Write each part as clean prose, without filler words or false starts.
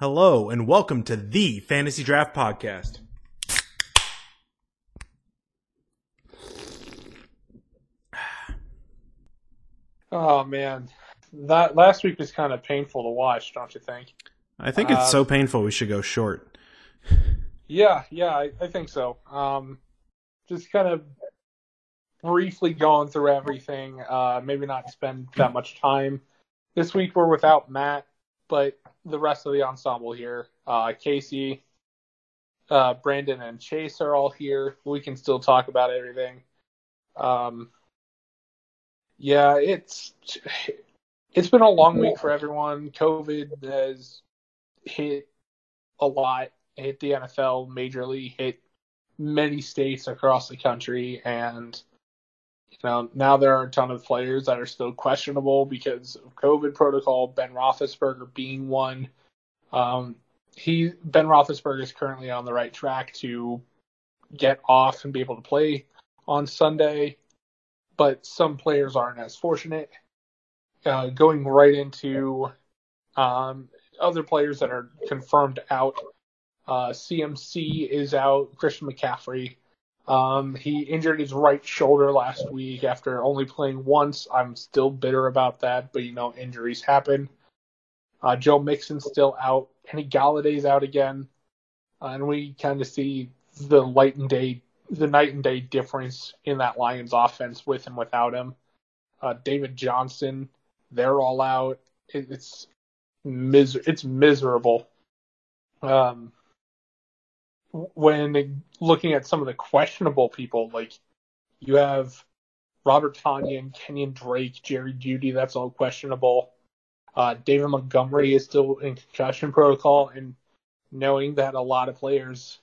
Hello, and welcome to the Fantasy Draft Podcast. Oh, man. That last week was kind of painful to watch, don't you think? I think it's so painful we should go short. Yeah, I think so. Just kind of briefly going through everything. Maybe not spend that much time. This week we're without Matt, but the rest of the ensemble here, Casey, Brandon, and Chase are all here. We can still talk about everything. Yeah, it's been a long week for everyone. COVID has hit a lot. It hit the NFL majorly, hit many states across the country, and now there are a ton of players that are still questionable because of COVID protocol, Ben Roethlisberger being one. Ben Roethlisberger is currently on the right track to get off and be able to play on Sunday, but some players aren't as fortunate. Going right into other players that are confirmed out, CMC is out, Christian McCaffrey. He injured his right shoulder last week after only playing once. I'm still bitter about that, but injuries happen. Joe Mixon's still out. Kenny Galladay's out again. And we kind of see the night and day difference in that Lions offense with and without him. David Johnson, they're all out. It's miserable. When looking at some of the questionable people, like you have Robert Tonyan, Kenyan Drake, Jerry Jeudy, that's all questionable. David Montgomery is still in concussion protocol, and knowing that a lot of players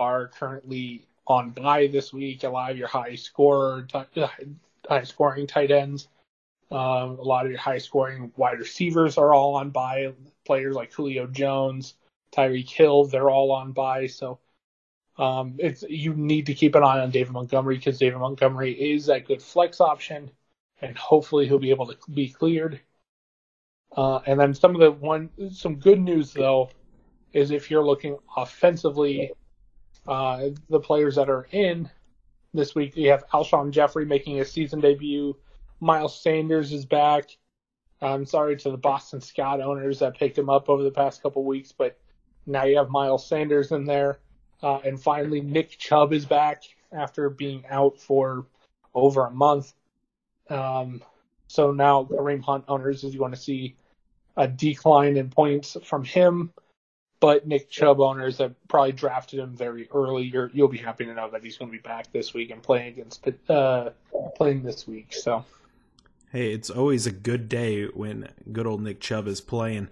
are currently on bye this week, a lot of your high-scoring tight ends, a lot of your high-scoring wide receivers are all on bye. Players like Julio Jones, Tyreek Hill, they're all on bye, so. You need to keep an eye on David Montgomery because David Montgomery is that good flex option, and hopefully he'll be able to be cleared. And then some good news though is if you're looking offensively, the players that are in this week, you have Alshon Jeffrey making his season debut. Miles Sanders is back. I'm sorry to the Boston Scott owners that picked him up over the past couple weeks, but now you have Miles Sanders in there. And finally, Nick Chubb is back after being out for over a month. So now Kareem Hunt owners is going to see a decline in points from him. But Nick Chubb owners that probably drafted him very early, you'll be happy to know that he's going to be back this week and playing this week. So, hey, it's always a good day when good old Nick Chubb is playing.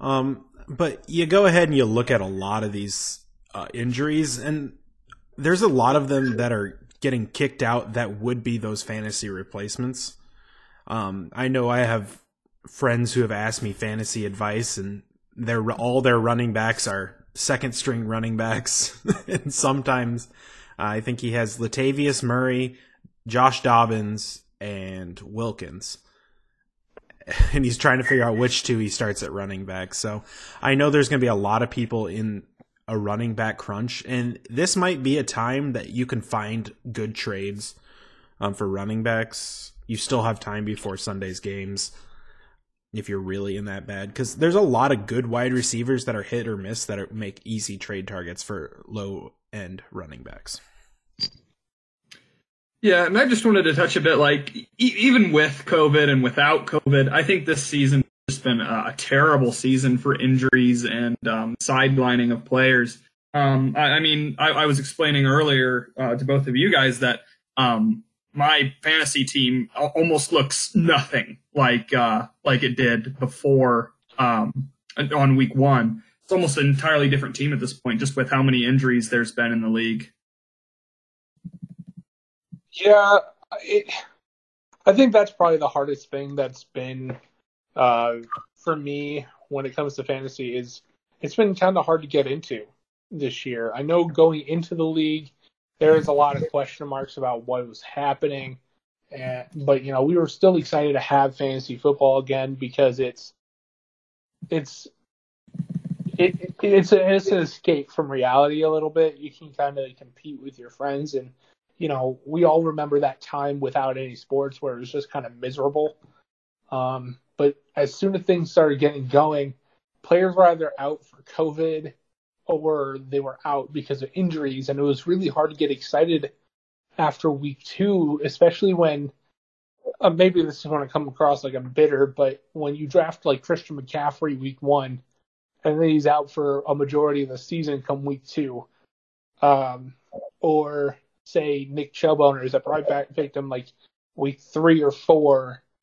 But you go ahead and you look at a lot of these injuries, and there's a lot of them that are getting kicked out that would be those fantasy replacements. I know I have friends who have asked me fantasy advice, and all their running backs are second string running backs. And sometimes I think he has Latavius Murray, Josh Dobbins, and Wilkins, and he's trying to figure out which two he starts at running back. So I know there's going to be a lot of people in a running back crunch, and this might be a time that you can find good trades for running backs. You still have time before Sunday's games if you're really in that bad, because there's a lot of good wide receivers that are hit or miss that make easy trade targets for low-end running backs. Yeah, and I just wanted to touch a bit, even with COVID and without COVID, I think this season it's been a terrible season for injuries and sidelining of players. I was explaining earlier to both of you guys that my fantasy team almost looks nothing like it did before on week one. It's almost an entirely different team at this point, just with how many injuries there's been in the league. Yeah, I think that's probably the hardest thing that's been for me when it comes to fantasy is it's been kind of hard to get into this year. I know going into the league, there was a lot of question marks about what was happening. But we were still excited to have fantasy football again because it's It's an escape from reality a little bit. You can kind of compete with your friends, and you know, we all remember that time without any sports where it was just kind of miserable. But as soon as things started getting going, players were either out for COVID or they were out because of injuries, and it was really hard to get excited after week 2, especially when maybe this is going to come across like I'm bitter, but when you draft like Christian McCaffrey week 1, and then he's out for a majority of the season come week 2, or say Nick Chubb owners that probably picked him like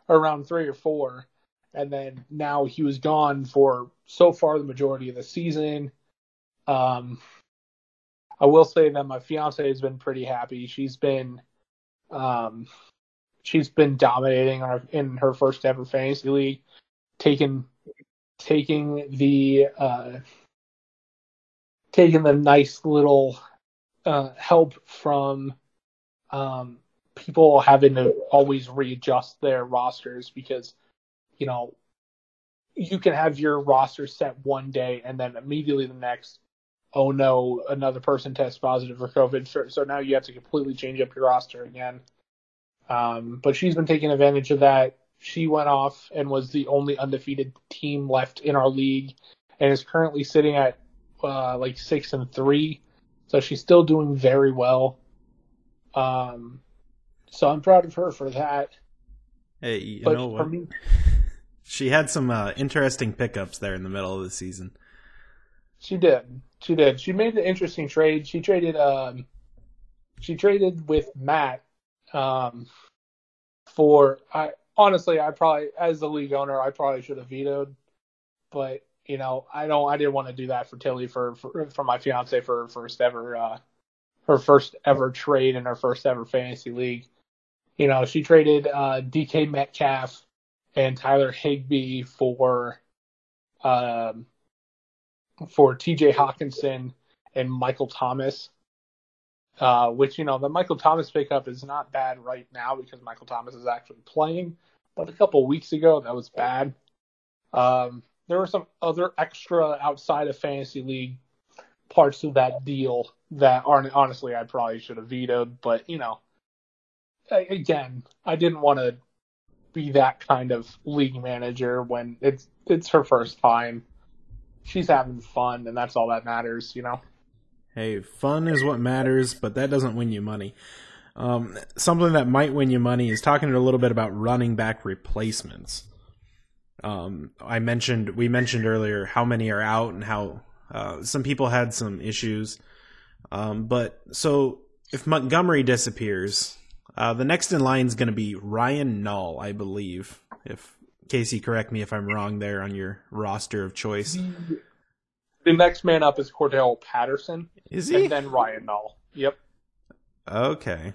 around 3 or 4, and then now he was gone for so far the majority of the season. I will say that my fiance has been pretty happy. She's been dominating in her first ever fantasy league, taking the nice little help from people having to always readjust their rosters, because you know, you can have your roster set one day and then immediately the next, oh no, another person tests positive for COVID, so now you have to completely change up your roster again. But she's been taking advantage of that. She went off and was the only undefeated team left in our league, and is currently sitting at 6-3. So she's still doing very well. So I'm proud of her for that. Hey, you know what? She had some interesting pickups there in the middle of the season. She did. She made an interesting trade. She traded with Matt for. Honestly, I probably, as the league owner, I probably should have vetoed, but you know, I didn't want to do that for Tilly, for my fiance, for her first ever trade in her first ever fantasy league. You know, she traded DK Metcalf and Tyler Higbee for TJ Hawkinson and Michael Thomas. Which, you know, the Michael Thomas pickup is not bad right now because Michael Thomas is actually playing. But a couple of weeks ago, that was bad. There were some other extra outside of fantasy league parts of that deal that aren't, honestly, I probably should have vetoed. But, you know, again, I didn't want to be that kind of league manager when it's her first time. She's having fun, and that's all that matters, you know? Hey, fun is what matters, but that doesn't win you money. Something that might win you money is talking a little bit about running back replacements. We mentioned earlier how many are out and how some people had some issues. But so if Montgomery disappears, the next in line is going to be Ryan Nall, I believe. If Casey, correct me if I'm wrong there on your roster of choice. The next man up is Cordell Patterson. Is he? And then Ryan Nall. Yep. Okay.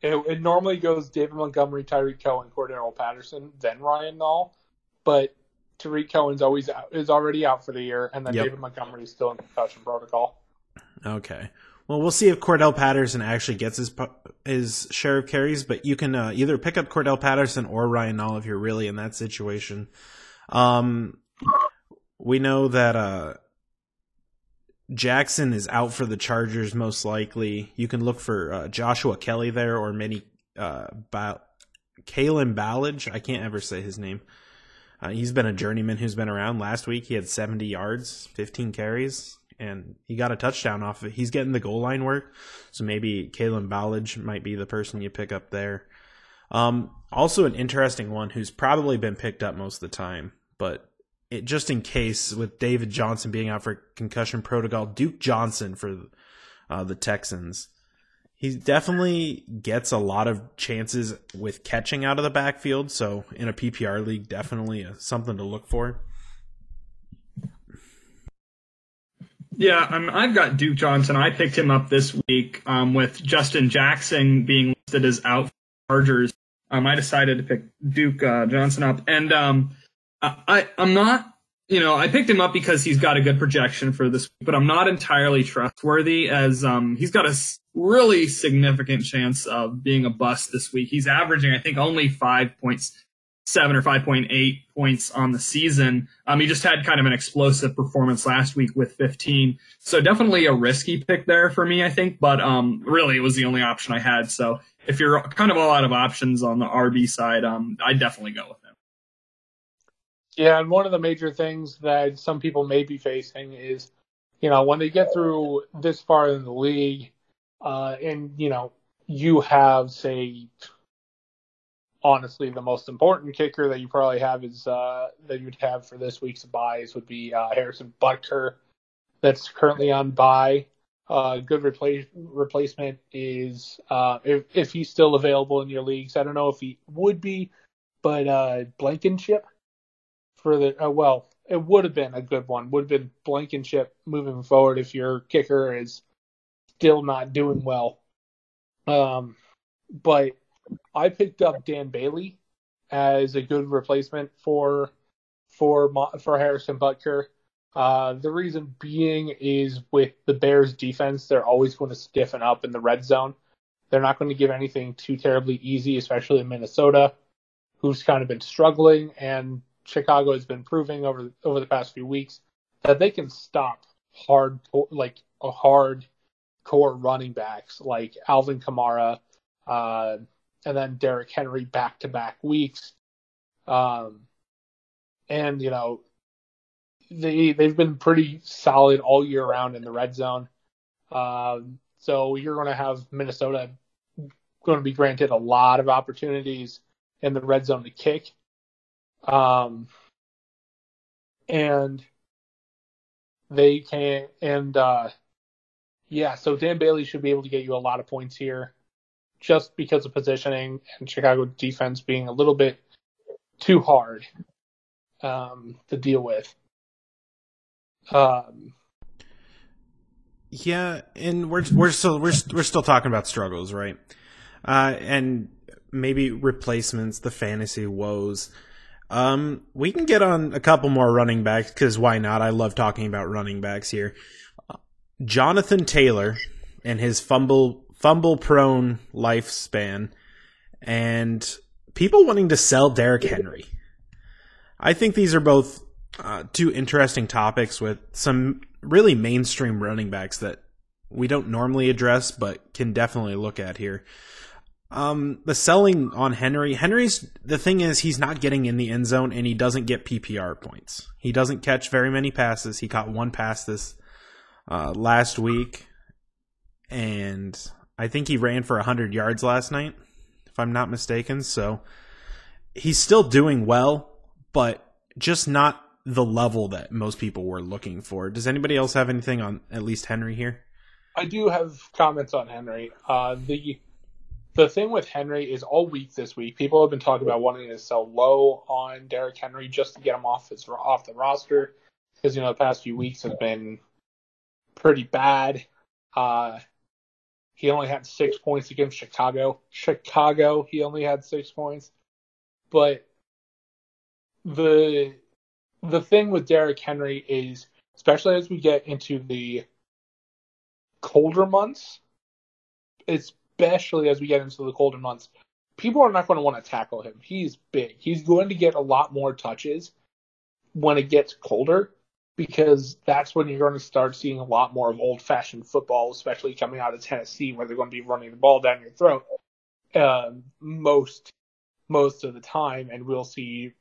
It normally goes David Montgomery, Tyreek Cohen, Cordell Patterson, then Ryan Nall. But Tyreek Cohen's already out for the year, and then David Montgomery is still in concussion protocol. Okay. Well, we'll see if Cordell Patterson actually gets his share of carries, but you can either pick up Cordell Patterson or Ryan Nall if you're really in that situation. We know that Jackson is out for the Chargers, most likely. You can look for Joshua Kelly there, or Kalen Ballage. I can't ever say his name. He's been a journeyman who's been around. Last week he had 70 yards, 15 carries, and he got a touchdown off of it. He's getting the goal line work, so maybe Kalen Ballage might be the person you pick up there. Also an interesting one who's probably been picked up most of the time, but it, just in case, with David Johnson being out for concussion protocol, Duke Johnson for the Texans. He definitely gets a lot of chances with catching out of the backfield, so in a PPR league, definitely something to look for. Yeah, I've got Duke Johnson. I picked him up this week with Justin Jackson being listed as out for the Chargers. I decided to pick Duke Johnson up, and I picked him up because he's got a good projection for this, but I'm not entirely trustworthy as he's got a really significant chance of being a bust this week. He's averaging, I think, only 5 points 7 or 5.8 points on the season. He just had kind of an explosive performance last week with 15. So definitely a risky pick there for me, I think. But really, it was the only option I had. So if you're kind of all out of options on the RB side, I'd definitely go with him. Yeah, and one of the major things that some people may be facing is, you know, when they get through this far in the league, and, you know, you have, say, honestly, the most important kicker that you probably have is that you'd have for this week's buys would be Harrison Butker, that's currently on bye. Good replacement is if he's still available in your leagues. I don't know if he would be, but Blankenship for the well, it would have been a good one. Would have been Blankenship moving forward if your kicker is still not doing well. But I picked up Dan Bailey as a good replacement for Harrison Butker. The reason being is with the Bears' defense, they're always going to stiffen up in the red zone. They're not going to give anything too terribly easy, especially in Minnesota, who's kind of been struggling, and Chicago has been proving over the past few weeks that they can stop hardcore running backs like Alvin Kamara, and then Derrick Henry back-to-back weeks. And, you know, they've been pretty solid all year round in the red zone. So you're going to have Minnesota going to be granted a lot of opportunities in the red zone to kick. And they can – and, yeah, so Dan Bailey should be able to get you a lot of points here, just because of positioning and Chicago defense being a little bit too hard to deal with. Yeah, and we're still talking about struggles, right? And maybe replacements, the fantasy woes. We can get on a couple more running backs, because why not? I love talking about running backs here. Jonathan Taylor and his fumble-prone lifespan, and people wanting to sell Derrick Henry. I think these are both two interesting topics with some really mainstream running backs that we don't normally address but can definitely look at here. The selling on Henry. The thing is, he's not getting in the end zone, and he doesn't get PPR points. He doesn't catch very many passes. He caught one pass this last week, and I think he ran for 100 yards last night, if I'm not mistaken. So he's still doing well, but just not the level that most people were looking for. Does anybody else have anything on at least Henry here? I do have comments on Henry. The thing with Henry is all week this week, people have been talking about wanting to sell low on Derrick Henry just to get him off the roster, because, you know, the past few weeks have been pretty bad. He only had 6 points against Chicago. He only had 6 points. But the thing with Derrick Henry is, especially as we get into the colder months, people are not going to want to tackle him. He's big. He's going to get a lot more touches when it gets colder, because that's when you're going to start seeing a lot more of old-fashioned football, especially coming out of Tennessee, where they're going to be running the ball down your throat most of the time, and we'll see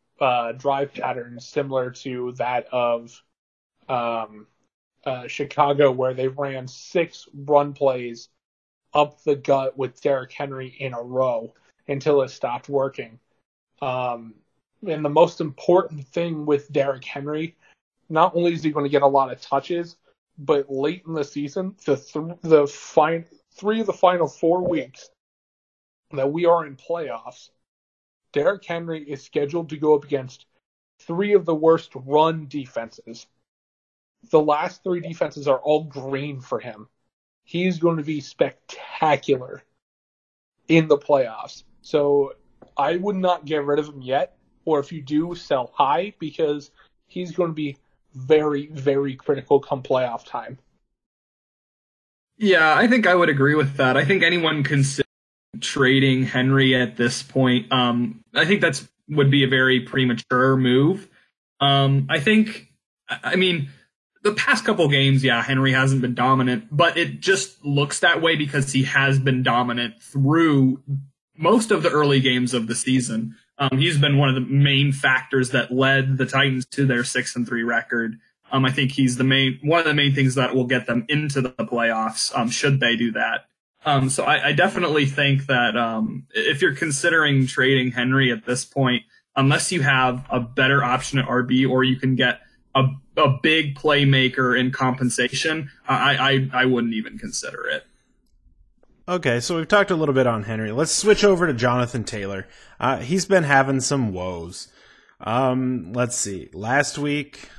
drive patterns similar to that of Chicago, where they ran 6 run plays up the gut with Derrick Henry in a row until it stopped working. And the most important thing with Derrick Henry, not only is he going to get a lot of touches, but late in the season, three of the final 4 weeks that we are in playoffs, Derrick Henry is scheduled to go up against three of the worst run defenses. The last three defenses are all green for him. He's going to be spectacular in the playoffs. So I would not get rid of him yet, or if you do, sell high, because he's going to be very, very critical come playoff time. Yeah, I think I would agree with that. I think anyone considering trading Henry at this point, I think that's would be a very premature move. I mean, the past couple games, yeah, Henry hasn't been dominant, but it just looks that way because he has been dominant through most of the early games of the season. He's been one of the main factors that led the Titans to their 6-3 record. I think he's one of the main things that will get them into the playoffs, should they do that. So I definitely think that if you're considering trading Henry at this point, unless you have a better option at RB or you can get a big playmaker in compensation, I wouldn't even consider it. Okay, so we've talked a little bit on Henry. Let's switch over to Jonathan Taylor. He's been having some woes. Let's see. Last week,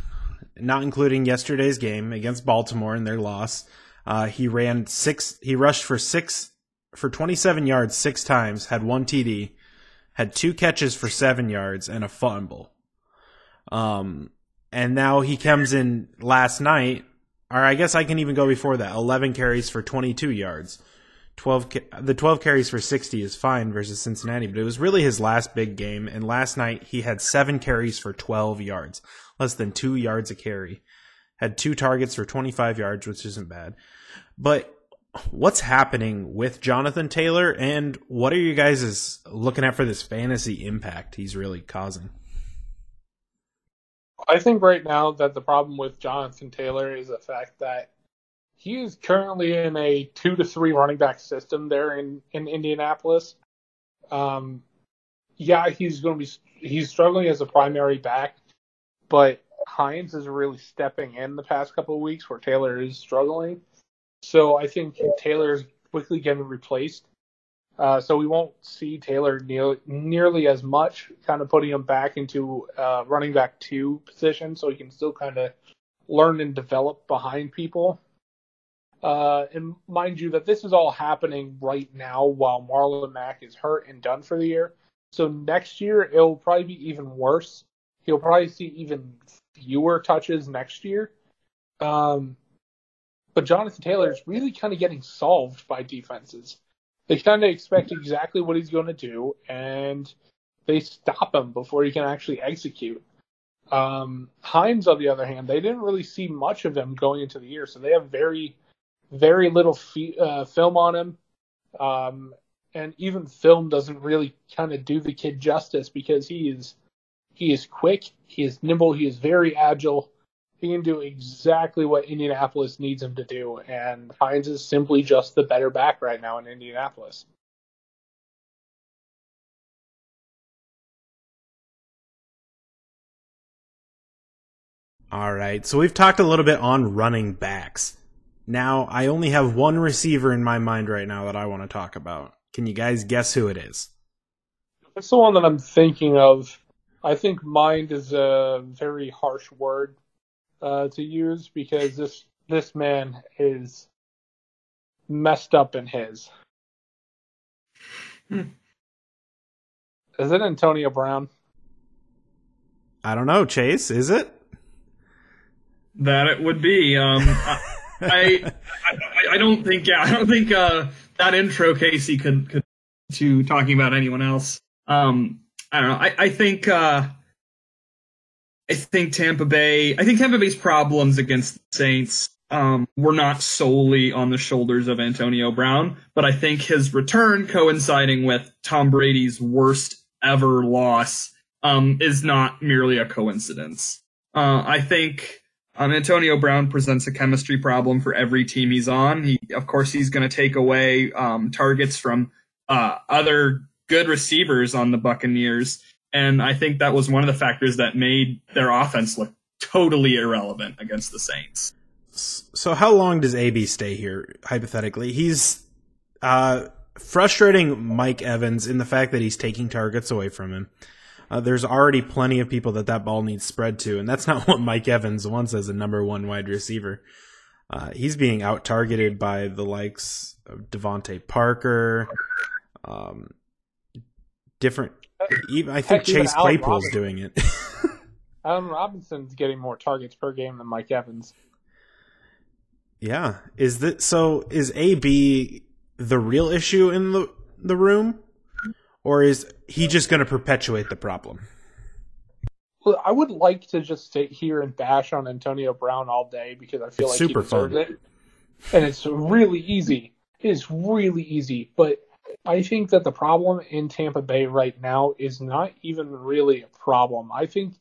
not including yesterday's game against Baltimore and their loss, he rushed for 27 yards 6 times, had 1 TD, had 2 catches for 7 yards and a fumble. And now he comes in last night, or I guess I can even go before that, 11 carries for 22 yards. 12 carries for 60 is fine versus Cincinnati, but it was really his last big game, and last night he had 7 carries for 12 yards, less than 2 yards a carry. Had 2 targets for 25 yards, which isn't bad. But what's happening with Jonathan Taylor, and what are you guys looking at for this fantasy impact he's really causing? I think right now that the problem with Jonathan Taylor is the fact that he is currently in a 2-3 running back system there in Indianapolis. He's struggling as a primary back, but Hines is really stepping in the past couple of weeks where Taylor is struggling. So I think Taylor is quickly getting replaced. So we won't see Taylor nearly as much, kind of putting him back into running back 2 position so he can still kind of learn and develop behind people. And mind you that this is all happening right now while Marlon Mack is hurt and done for the year. So next year, it'll probably be even worse. He'll probably see even fewer touches next year. But Jonathan Taylor is really kind of getting solved by defenses. They kind of expect exactly what he's going to do, and they stop him before he can actually execute. Hines, on the other hand, they didn't really see much of him going into the year, so they have very... very little film on him, and even film doesn't really kind of do the kid justice because he is quick, he is nimble, he is very agile. He can do exactly what Indianapolis needs him to do, and Hines is simply just the better back right now in Indianapolis. All right, so we've talked a little bit on running backs. Now, I only have one receiver in my mind right now that I want to talk about. Can you guys guess who it is? It's the one that I'm thinking of. I think mind is a very harsh word to use because this man is messed up in his. Is it Antonio Brown? I don't know, Chase. Is it? That it would be. I don't think that intro, Casey, could to talking about anyone else. I don't know. I think Tampa Bay's problems against the Saints were not solely on the shoulders of Antonio Brown, but I think his return coinciding with Tom Brady's worst ever loss is not merely a coincidence. I think. Antonio Brown presents a chemistry problem for every team he's on. He's going to take away targets from other good receivers on the Buccaneers, and I think that was one of the factors that made their offense look totally irrelevant against the Saints. So how long does AB stay here, hypothetically? He's frustrating Mike Evans in the fact that he's taking targets away from him. There's already plenty of people that ball needs spread to, and that's not what Mike Evans wants as a number 1 wide receiver. He's being out-targeted by the likes of Devontae Parker, Chase Claypool's doing it. Allen Robinson's getting more targets per game than Mike Evans. Yeah. Is AB the real issue in the room? Or is he just going to perpetuate the problem? Well, I would like to just sit here and bash on Antonio Brown all day because I feel it's like super fun. It. And it's really easy. It's really easy. But I think that the problem in Tampa Bay right now is not even really a problem. I think,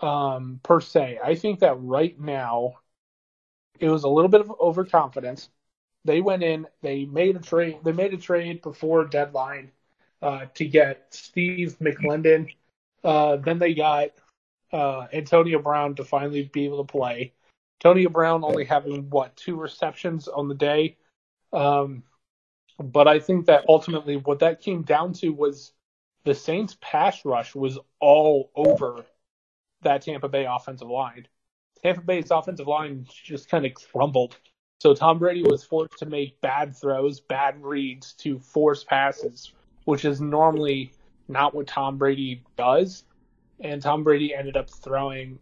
per se, I think that right now it was a little bit of overconfidence. They went in, they made a trade before deadline to get Steve McLendon. Then they got Antonio Brown to finally be able to play. Antonio Brown only having, 2 receptions on the day. But I think that ultimately what that came down to was the Saints' pass rush was all over that Tampa Bay offensive line. Tampa Bay's offensive line just kind of crumbled. So Tom Brady was forced to make bad throws, bad reads to force passes, which is normally not what Tom Brady does. And Tom Brady ended up throwing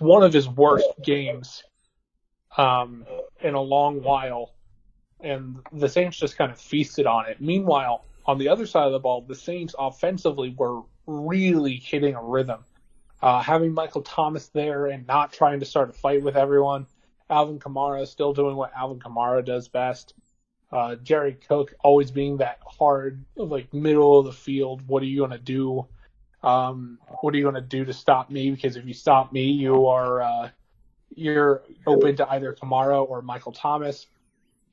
one of his worst games in a long while. And the Saints just kind of feasted on it. Meanwhile, on the other side of the ball, the Saints offensively were really hitting a rhythm. Having Michael Thomas there and not trying to start a fight with everyone. Alvin Kamara still doing what Alvin Kamara does best. Derrick Cook always being that hard, middle of the field. What are you going to do? What are you going to do to stop me? Because if you stop me, you're open to either Kamara or Michael Thomas.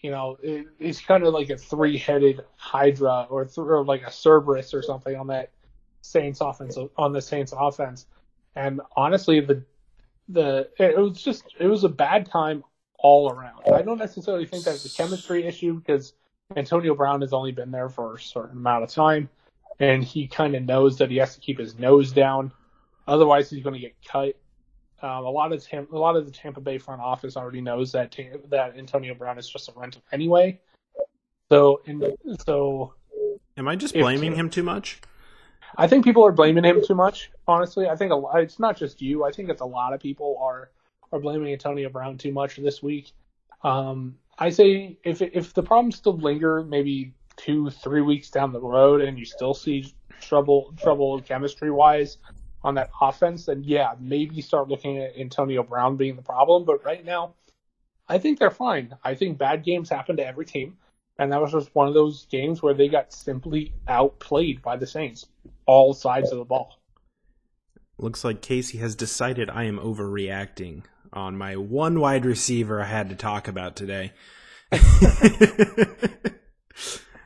You know, it's kind of like a 3-headed Hydra or like a Cerberus or something on that Saints offense. And honestly, it was a bad time all around. I don't necessarily think that's a chemistry issue because Antonio Brown has only been there for a certain amount of time, and he kind of knows that he has to keep his nose down, otherwise he's going to get cut. A lot of the Tampa Bay front office already knows that Antonio Brown is just a rental anyway. So, am I just blaming him too much? I think people are blaming him too much, honestly. I think it's not just you. I think it's a lot of people are blaming Antonio Brown too much this week. I say if the problems still linger, maybe 2-3 weeks down the road, and you still see trouble chemistry wise on that offense, then yeah, maybe start looking at Antonio Brown being the problem. But right now, I think they're fine. I think bad games happen to every team. And that was just one of those games where they got simply outplayed by the Saints, all sides of the ball. Looks like Casey has decided I am overreacting on my one wide receiver I had to talk about today.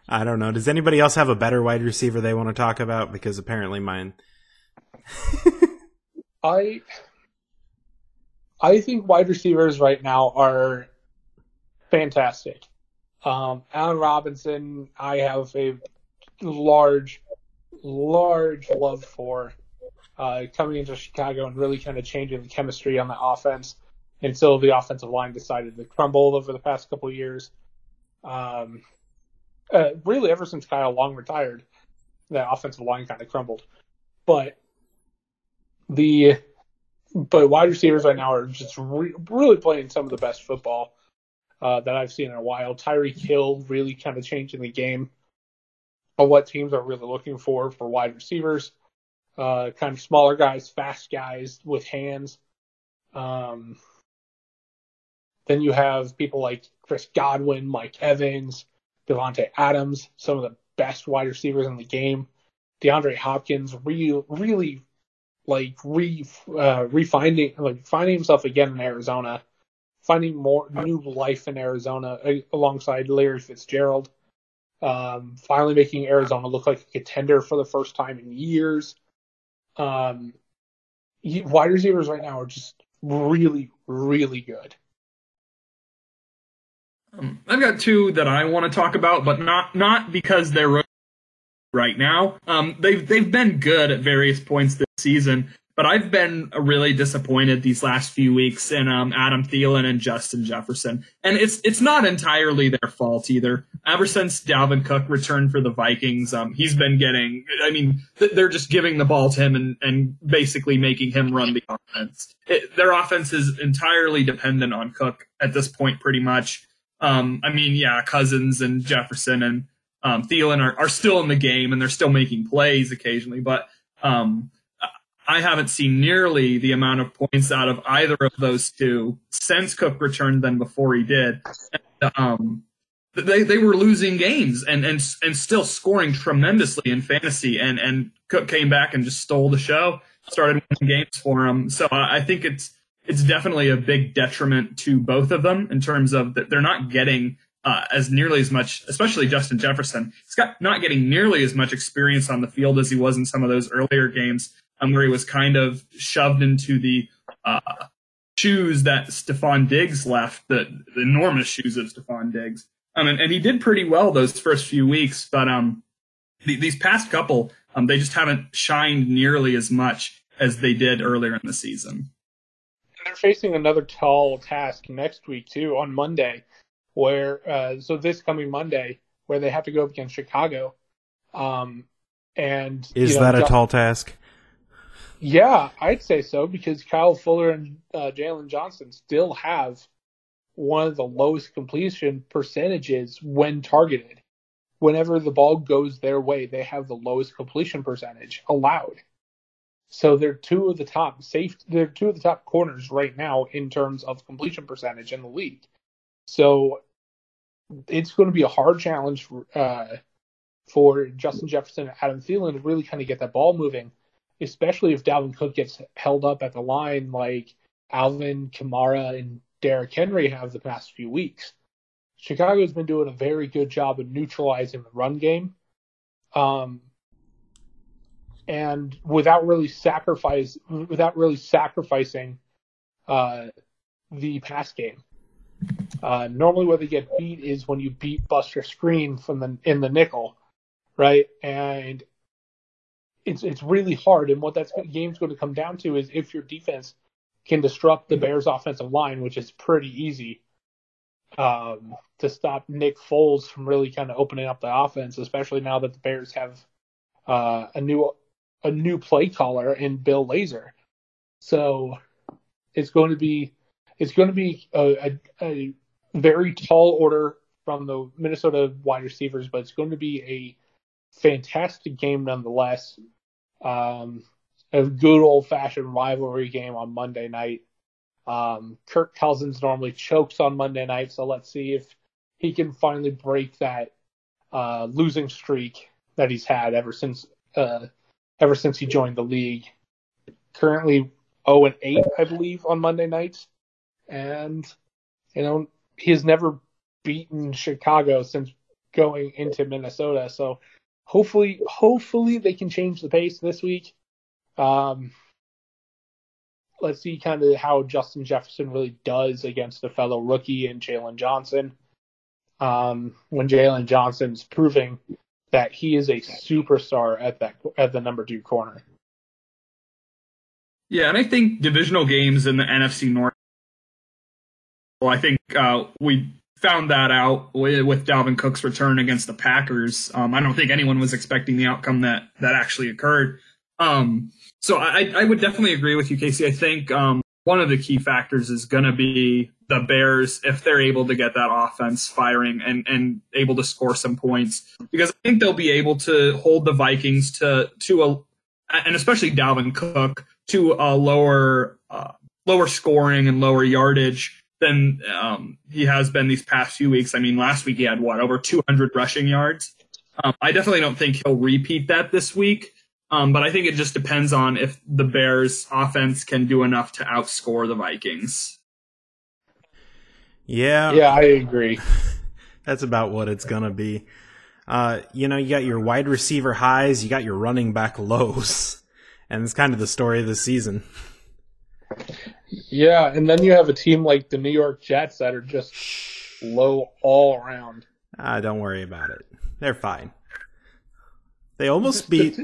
I don't know. Does anybody else have a better wide receiver they want to talk about? Because apparently mine. I think wide receivers right now are fantastic. Allen Robinson, I have a large love for coming into Chicago and really kind of changing the chemistry on the offense until the offensive line decided to crumble over the past couple of years. Really, ever since Kyle Long retired, the offensive line kind of crumbled. But wide receivers right now are just really playing some of the best football that I've seen in a while. Tyreek Hill really kind of changing the game of what teams are really looking for wide receivers. Kind of smaller guys, fast guys with hands. Then you have people like Chris Godwin, Mike Evans, Devontae Adams, some of the best wide receivers in the game. DeAndre Hopkins really finding himself again in Arizona. Finding more new life in Arizona alongside Larry Fitzgerald, finally making Arizona look like a contender for the first time in years. Wide receivers right now are just really, really good. I've got 2 that I want to talk about, but not because they're right now. They've been good at various points this season. But I've been really disappointed these last few weeks in Adam Thielen and Justin Jefferson. And it's not entirely their fault either. Ever since Dalvin Cook returned for the Vikings, he's been they're just giving the ball to him and basically making him run the offense. Their offense is entirely dependent on Cook at this point, pretty much. Cousins and Jefferson and Thielen are still in the game and they're still making plays occasionally, but I haven't seen nearly the amount of points out of either of those two since Cook returned than before he did. And, they were losing games and still scoring tremendously in fantasy, and Cook came back and just stole the show, started winning games for him. So I think it's definitely a big detriment to both of them in terms of that they're not getting as nearly as much, especially Justin Jefferson. He's not getting nearly as much experience on the field as he was in some of those earlier games, where he was kind of shoved into the shoes that Stephon Diggs left, the enormous shoes of Stephon Diggs. And he did pretty well those first few weeks, but these past couple, they just haven't shined nearly as much as they did earlier in the season. And they're facing another tall task next week, too, on Monday, where so this coming Monday, where they have to go up against Chicago. And is that a tall task? Yeah, I'd say so, because Kyle Fuller and Jaylon Johnson still have one of the lowest completion percentages when targeted. Whenever the ball goes their way, they have the lowest completion percentage allowed. So they're they're two of the top corners right now in terms of completion percentage in the league. So it's going to be a hard challenge for Justin Jefferson and Adam Thielen to really kind of get that ball moving, especially if Dalvin Cook gets held up at the line like Alvin, Kamara, and Derrick Henry have the past few weeks. Chicago's been doing a very good job of neutralizing the run game, and without really sacrificing the pass game. Normally, where they get beat is when you beat Buster Screen in the nickel, right? And it's really hard. And what that game's going to come down to is if your defense can disrupt the Bears' offensive line, which is pretty easy to stop Nick Foles from really kind of opening up the offense, especially now that the Bears have a new play caller in Bill Lazor. So it's going to be a very tall order from the Minnesota wide receivers, but it's going to be a fantastic game nonetheless. A good old-fashioned rivalry game on Monday night. Kirk Cousins normally chokes on Monday night, so let's see if he can finally break that losing streak that he's had ever since he joined the league. Currently 0-8, I believe, on Monday nights, and he has never beaten Chicago since going into Minnesota. So hopefully they can change the pace this week. Let's see kind of how Justin Jefferson really does against a fellow rookie in Jaylon Johnson. When Jaylon Johnson's proving that he is a superstar at the number 2 corner. Yeah, and I think divisional games in the NFC North. Well, I think we found that out with Dalvin Cook's return against the Packers. I don't think anyone was expecting the outcome that actually occurred. So I would definitely agree with you, Casey. I think one of the key factors is going to be the Bears if they're able to get that offense firing and able to score some points, because I think they'll be able to hold the Vikings and especially Dalvin Cook to a lower scoring and lower yardage than he has been these past few weeks. I mean, last week he had over 200 rushing yards. I definitely don't think he'll repeat that this week. But I think it just depends on if the Bears' offense can do enough to outscore the Vikings. Yeah, I agree. That's about what it's going to be. You got your wide receiver highs, you got your running back lows, and it's kind of the story of the season. Yeah, and then you have a team like the New York Jets that are just low all around. Don't worry about it. They're fine. They almost beat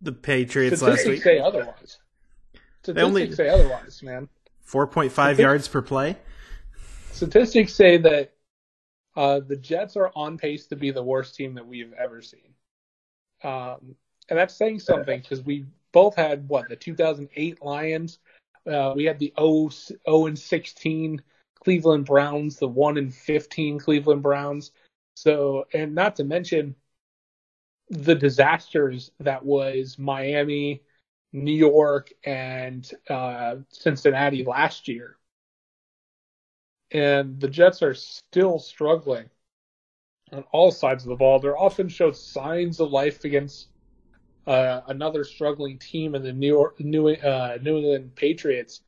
the Patriots last week. Statistics say otherwise, man. 4.5 yards per play. Statistics say that the Jets are on pace to be the worst team that we've ever seen. And that's saying something, because we both had, the 2008 Lions. We had the 0-16 Cleveland Browns, the 1-15 Cleveland Browns. So, and not to mention the disasters that was Miami, New York, and Cincinnati last year. And the Jets are still struggling on all sides of the ball. They often showed signs of life against another struggling team in the New England Patriots.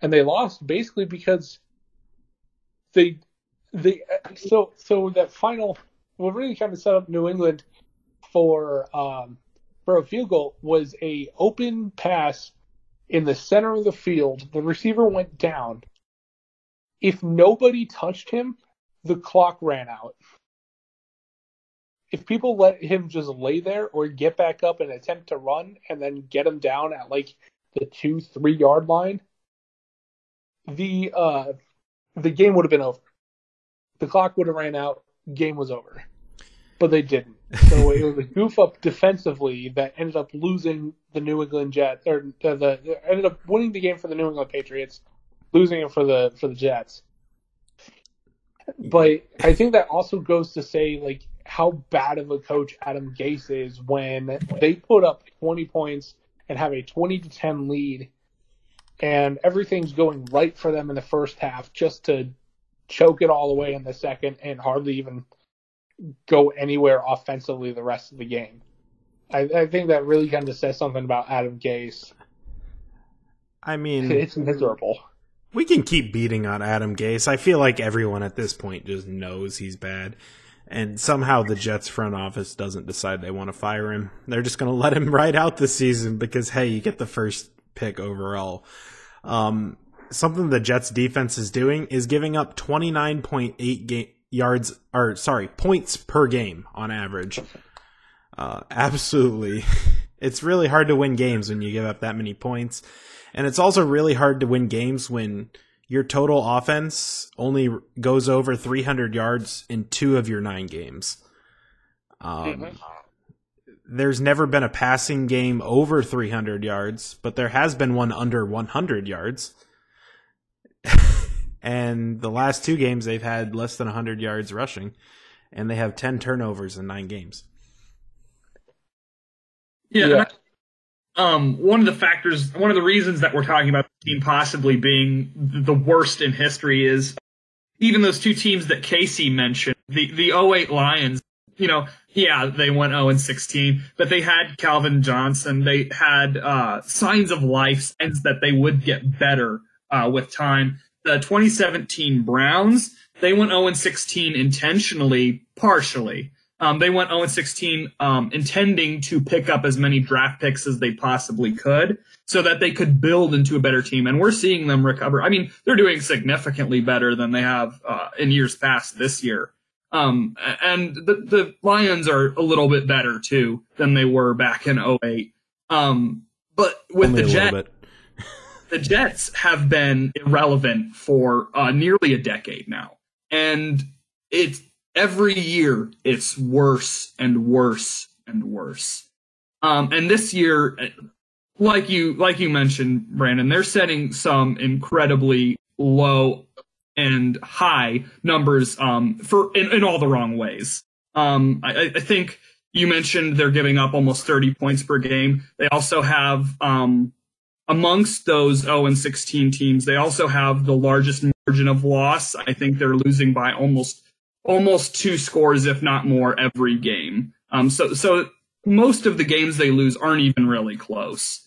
And they lost basically because so that final what really kind of set up New England for a field goal was a open pass in the center of the field. The receiver went down. If nobody touched him, the clock ran out. If people let him just lay there or get back up and attempt to run and then get him down at like the 2-3 yard line, the game would have been over. The clock would have ran out. Game was over. But they didn't. So it was a goof up defensively that ended up losing the New England Jets, or ended up winning the game for the New England Patriots, losing it for the Jets. But I think that also goes to say like how bad of a coach Adam Gase is when they put up 20 points and have a 20-10 lead, and everything's going right for them in the first half just to choke it all away in the second and hardly even go anywhere offensively the rest of the game. I think that really kind of says something about Adam Gase. I mean, it's miserable. We can keep beating on Adam Gase. I feel like everyone at this point just knows he's bad. And somehow the Jets front office doesn't decide they want to fire him. They're just going to let him ride out this season because, hey, you get the first pick overall. Something the Jets defense is doing is giving up 29.8 points per game on average. Absolutely. It's really hard to win games when you give up that many points. And it's also really hard to win games when your total offense only goes over 300 yards in 2 of your 9 games. There's never been a passing game over 300 yards, but there has been one under 100 yards. And the last 2 games, they've had less than 100 yards rushing, and they have 10 turnovers in 9 games. Yeah. One of the reasons that we're talking about the team possibly being the worst in history is even those 2 teams that Casey mentioned, the 08 Lions, they went 0-16, but they had Calvin Johnson. They had signs of life, signs that they would get better with time. The 2017 Browns, they went 0-16 intentionally, partially. They went 0-16 intending to pick up as many draft picks as they possibly could so that they could build into a better team. And we're seeing them recover. I mean, they're doing significantly better than they have in years past this year. And the Lions are a little bit better, too, than they were back in 08. But with the Jets, the Jets have been irrelevant for nearly a decade now. And it's... every year, it's worse and worse and worse. And this year, like you mentioned, Brandon, they're setting some incredibly low and high numbers in all the wrong ways. I think you mentioned they're giving up almost 30 points per game. They also have, amongst those 0-16 teams, they also have the largest margin of loss. I think they're losing by almost 2 scores, if not more, every game. So most of the games they lose aren't even really close.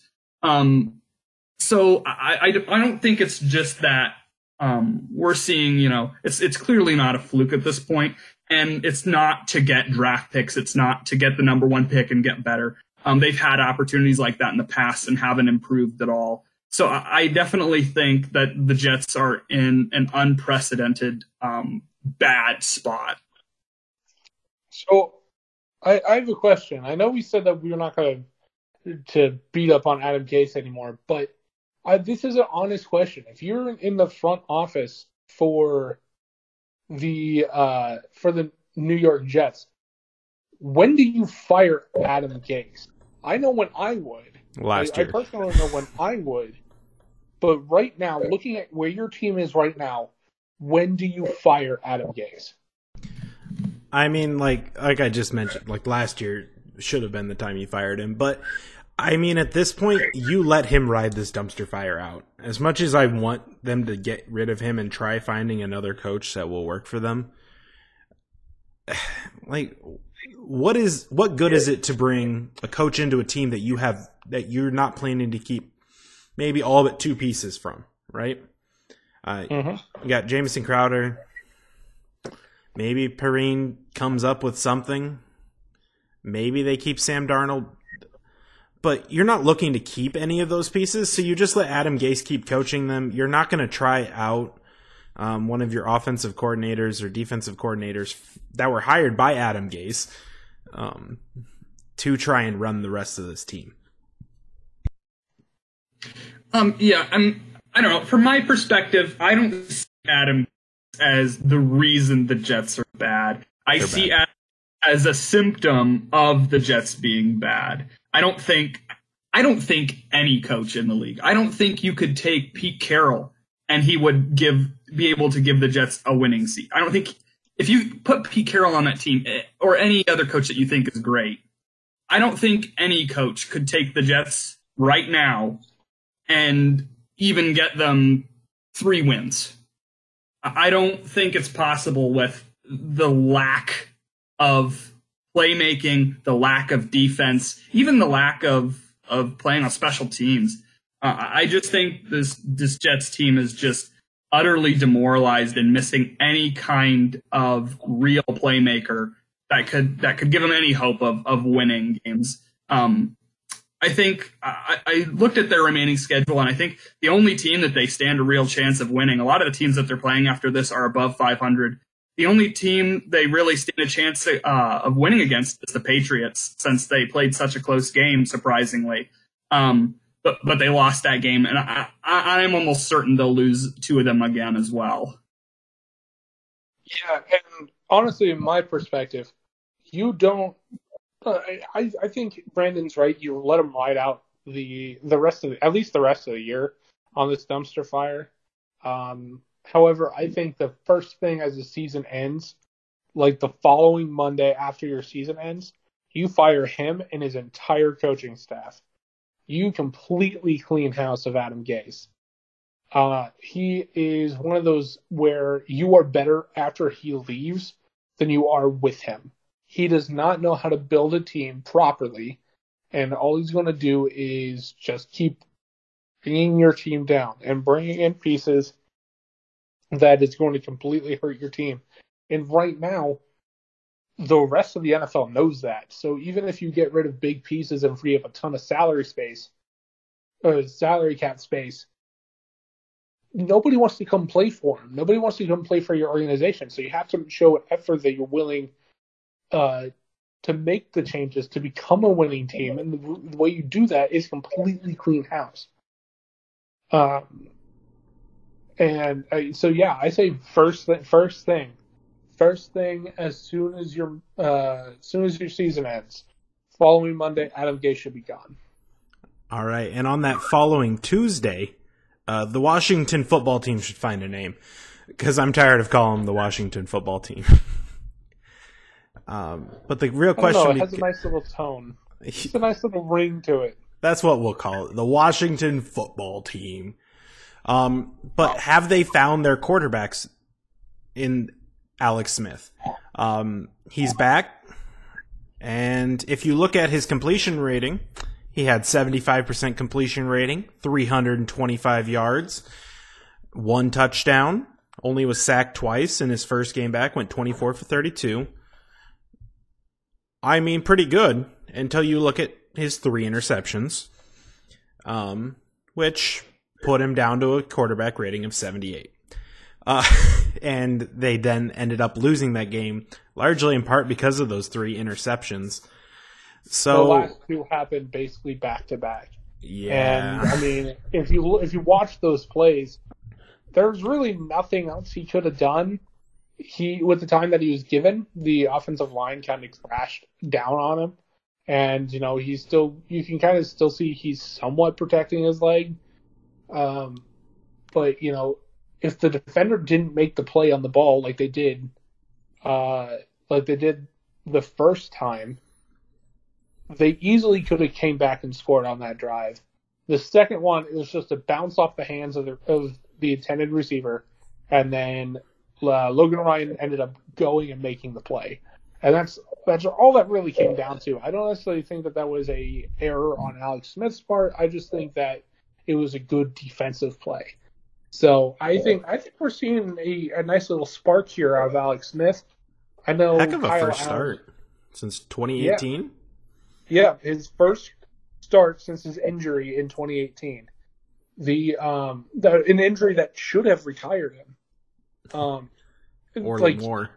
So I don't think it's just that we're seeing, it's clearly not a fluke at this point, and it's not to get draft picks. It's not to get the number 1 pick and get better. They've had opportunities like that in the past and haven't improved at all. So I definitely think that the Jets are in an unprecedented bad spot. So I have a question. I know we said that we were not going to beat up on Adam Gase anymore, but this is an honest question. If you're in the front office for the New York Jets, when do you fire Adam Gase? I know when I would. Last year. I personally don't know when I would. But right now, looking at where your team is right now, when do you fire Adam Gase? I mean, like I just mentioned, like last year should have been the time you fired him. But, I mean, at this point, you let him ride this dumpster fire out. As much as I want them to get rid of him and try finding another coach that will work for them, like, what good is it to bring a coach into a team that you have, that you're not planning to keep maybe all but two pieces from, right? You got Jamison Crowder. Maybe Perrine comes up with something. Maybe they keep Sam Darnold. But you're not looking to keep any of those pieces, so you just let Adam Gase keep coaching them. You're not going to try out one of your offensive coordinators or defensive coordinators that were hired by Adam Gase to try and run the rest of this team. I don't know. From my perspective, I don't see Adam as the reason the Jets are bad. I see Adam as a symptom of the Jets being bad. I don't think any coach in the league. I don't think you could take Pete Carroll and he would be able to give the Jets a winning seat. I don't think if you put Pete Carroll on that team or any other coach that you think is great, I don't think any coach could take the Jets right now and even get them 3 wins. I don't think it's possible with the lack of playmaking, the lack of defense, even the lack of playing on special teams. I just think this Jets team is just utterly demoralized and missing any kind of real playmaker that could give them any hope of winning games. I think I looked at their remaining schedule, and I think the only team that they stand a real chance of winning, a lot of the teams that they're playing after this are above 500. The only team they really stand a chance of winning against is the Patriots, since they played such a close game, surprisingly. But they lost that game, and I'm almost certain they'll lose 2 of them again as well. Yeah, and honestly, in my perspective, you don't... I think Brandon's right. You let him ride out the rest of the year on this dumpster fire. However, I think the first thing as the season ends, like the following Monday after your season ends, you fire him and his entire coaching staff. You completely clean house of Adam Gase. He is one of those where you are better after he leaves than you are with him. He does not know how to build a team properly, and all he's going to do is just keep bringing your team down and bringing in pieces that is going to completely hurt your team. And right now, the rest of the NFL knows that. So even if you get rid of big pieces and free up a ton of salary cap space, nobody wants to come play for him. Nobody wants to come play for your organization. So you have to show an effort that you're willing to make the changes to become a winning team, and the way you do that is completely clean house. I say first thing as soon as your season ends, following Monday, Adam Gase should be gone. All right, and on that following Tuesday, the Washington football team should find a name, because I'm tired of calling them the Washington football team. But the real question... it has a nice little tone. It's a nice little ring to it. That's what we'll call it, the Washington football team. But have they found their quarterbacks in Alex Smith? He's back, and if you look at his completion rating, he had 75% completion rating, 325 yards, 1 touchdown, only was sacked twice in his first game back, went 24 for 32. I mean, pretty good until you look at his 3 interceptions, which put him down to a quarterback rating of 78. And they then ended up losing that game, largely in part because of those 3 interceptions. So the last 2 happened basically back to back. Yeah, and I mean, if you watch those plays, there's really nothing else he could have done. He, with the time that he was given, the offensive line kind of crashed down on him, and he's still, you can kind of still see he's somewhat protecting his leg, but if the defender didn't make the play on the ball like they did, like they did the first time, they easily could have came back and scored on that drive. The second one, it was just a bounce off the hands of the intended receiver, and then Logan Ryan ended up going and making the play. And that's all that really came down to. I don't necessarily think that was a error on Alex Smith's part. I just think that it was a good defensive play. So I think we're seeing a nice little spark here of Alex Smith. I know heck of a Kyle first Allen, start since 2018. Yeah, his first start since his injury in 2018. An injury that should have retired him. Or like, more.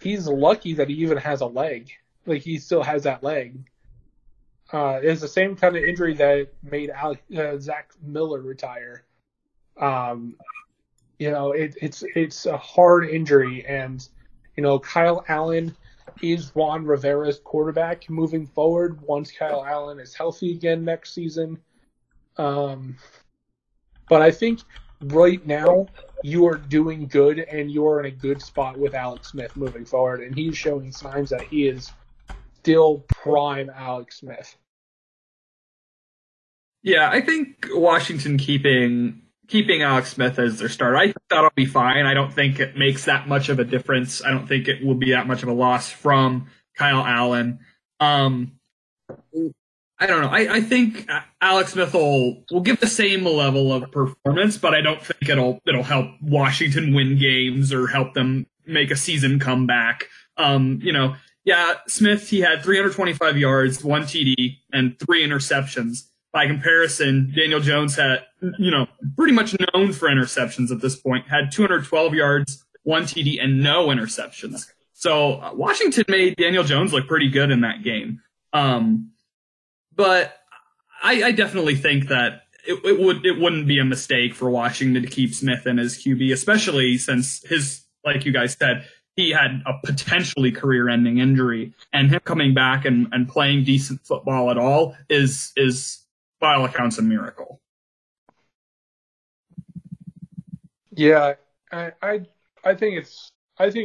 He's lucky that he even has a leg. Like, he still has that leg. It's the same kind of injury that made Zach Miller retire. It's a hard injury, and Kyle Allen is Ron Rivera's quarterback moving forward once Kyle Allen is healthy again next season. But I think right now you are doing good, and you're in a good spot with Alex Smith moving forward, and he's showing signs that he is still prime Alex Smith. Yeah, I think Washington keeping Alex Smith as their starter, I think that'll be fine. I don't think it makes that much of a difference. I don't think it will be that much of a loss from Kyle Allen. I don't know. I think Alex Smith will give the same level of performance, but I don't think it'll help Washington win games or help them make a season comeback. Smith, he had 325 yards, 1 TD, and 3 interceptions. By comparison, Daniel Jones had, pretty much known for interceptions at this point, had 212 yards, 1 TD, and no interceptions. So Washington made Daniel Jones look pretty good in that game. But I definitely think that it wouldn't be a mistake for Washington to keep Smith in as QB, especially since his, like you guys said, he had a potentially career-ending injury, and him coming back and playing decent football at all is by all accounts a miracle. Yeah, I think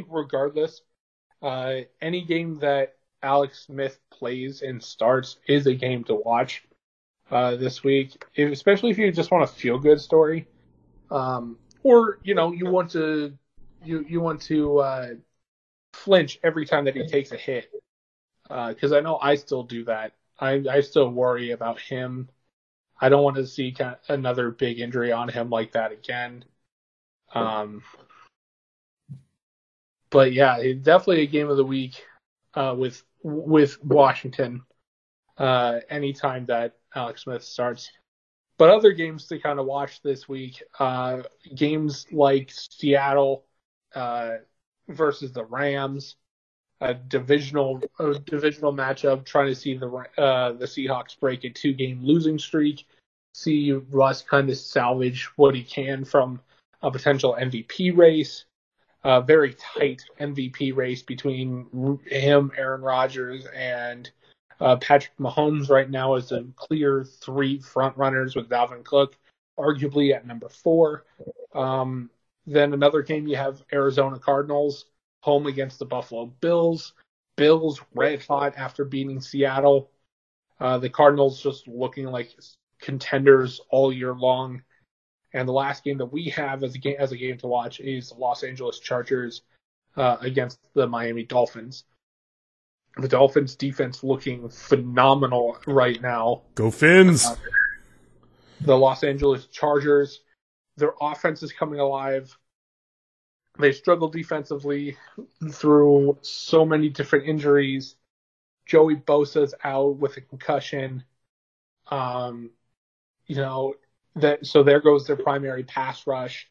regardless, any game that Alex Smith plays and starts is a game to watch this week, especially if you just want a feel-good story, or you want to flinch every time that he takes a hit, because I know I still do that. I still worry about him. I don't want to see another big injury on him like that again. But yeah, it's definitely a game of the week with Washington anytime that Alex Smith starts. But other games to kind of watch this week, games like Seattle versus the Rams, a divisional matchup, trying to see the Seahawks break a 2-game losing streak, see Russ kind of salvage what he can from a potential MVP race, a very tight MVP race between him, Aaron Rodgers, and Patrick Mahomes right now is the clear 3 front runners, with Dalvin Cook arguably at number 4. Then another game, you have Arizona Cardinals home against the Buffalo Bills. Bills red hot after beating Seattle. The Cardinals just looking like contenders all year long. And the last game that we have as a game to watch is the Los Angeles Chargers against the Miami Dolphins. The Dolphins' defense looking phenomenal right now. Go Fins! The Los Angeles Chargers, their offense is coming alive. They struggled defensively through so many different injuries. Joey Bosa's out with a concussion. So there goes their primary pass rush.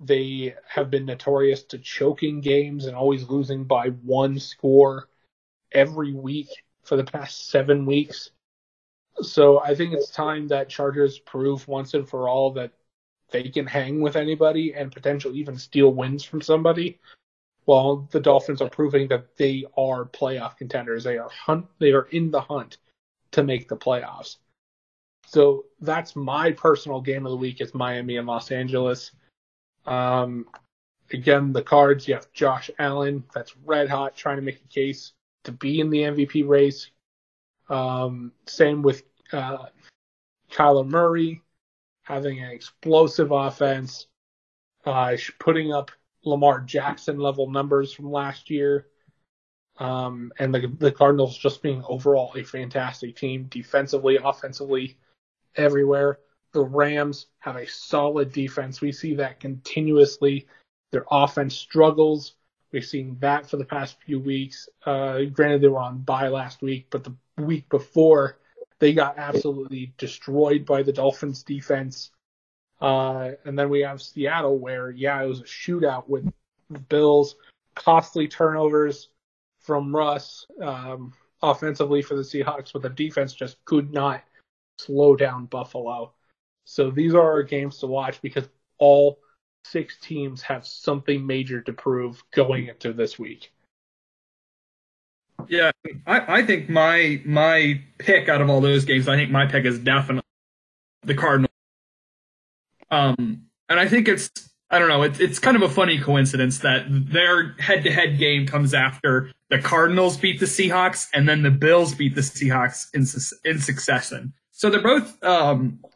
They have been notorious to choking games and always losing by 1 score every week for the past 7 weeks. So I think it's time that Chargers prove once and for all that they can hang with anybody and potentially even steal wins from somebody, while the Dolphins are proving that they are playoff contenders. They are in the hunt to make the playoffs. So that's my personal game of the week, is Miami and Los Angeles. Again, the Cards, you have Josh Allen, that's red hot, trying to make a case to be in the MVP race. Same with Kyler Murray, having an explosive offense, putting up Lamar Jackson-level numbers from last year, and the Cardinals just being overall a fantastic team, defensively, offensively, everywhere. The Rams have a solid defense. We see that continuously. Their offense struggles. We've seen that for the past few weeks. Granted, they were on bye last week, but the week before, they got absolutely destroyed by the Dolphins' defense. And then we have Seattle where, it was a shootout with the Bills. Costly turnovers from Russ offensively for the Seahawks, but the defense just could not slow down Buffalo. So these are our games to watch because all six teams have something major to prove going into this week. Yeah, I think my pick out of all those games, I think my pick is definitely the Cardinals. And I think it's kind of a funny coincidence that their head-to-head game comes after the Cardinals beat the Seahawks and then the Bills beat the Seahawks in succession. So they're both,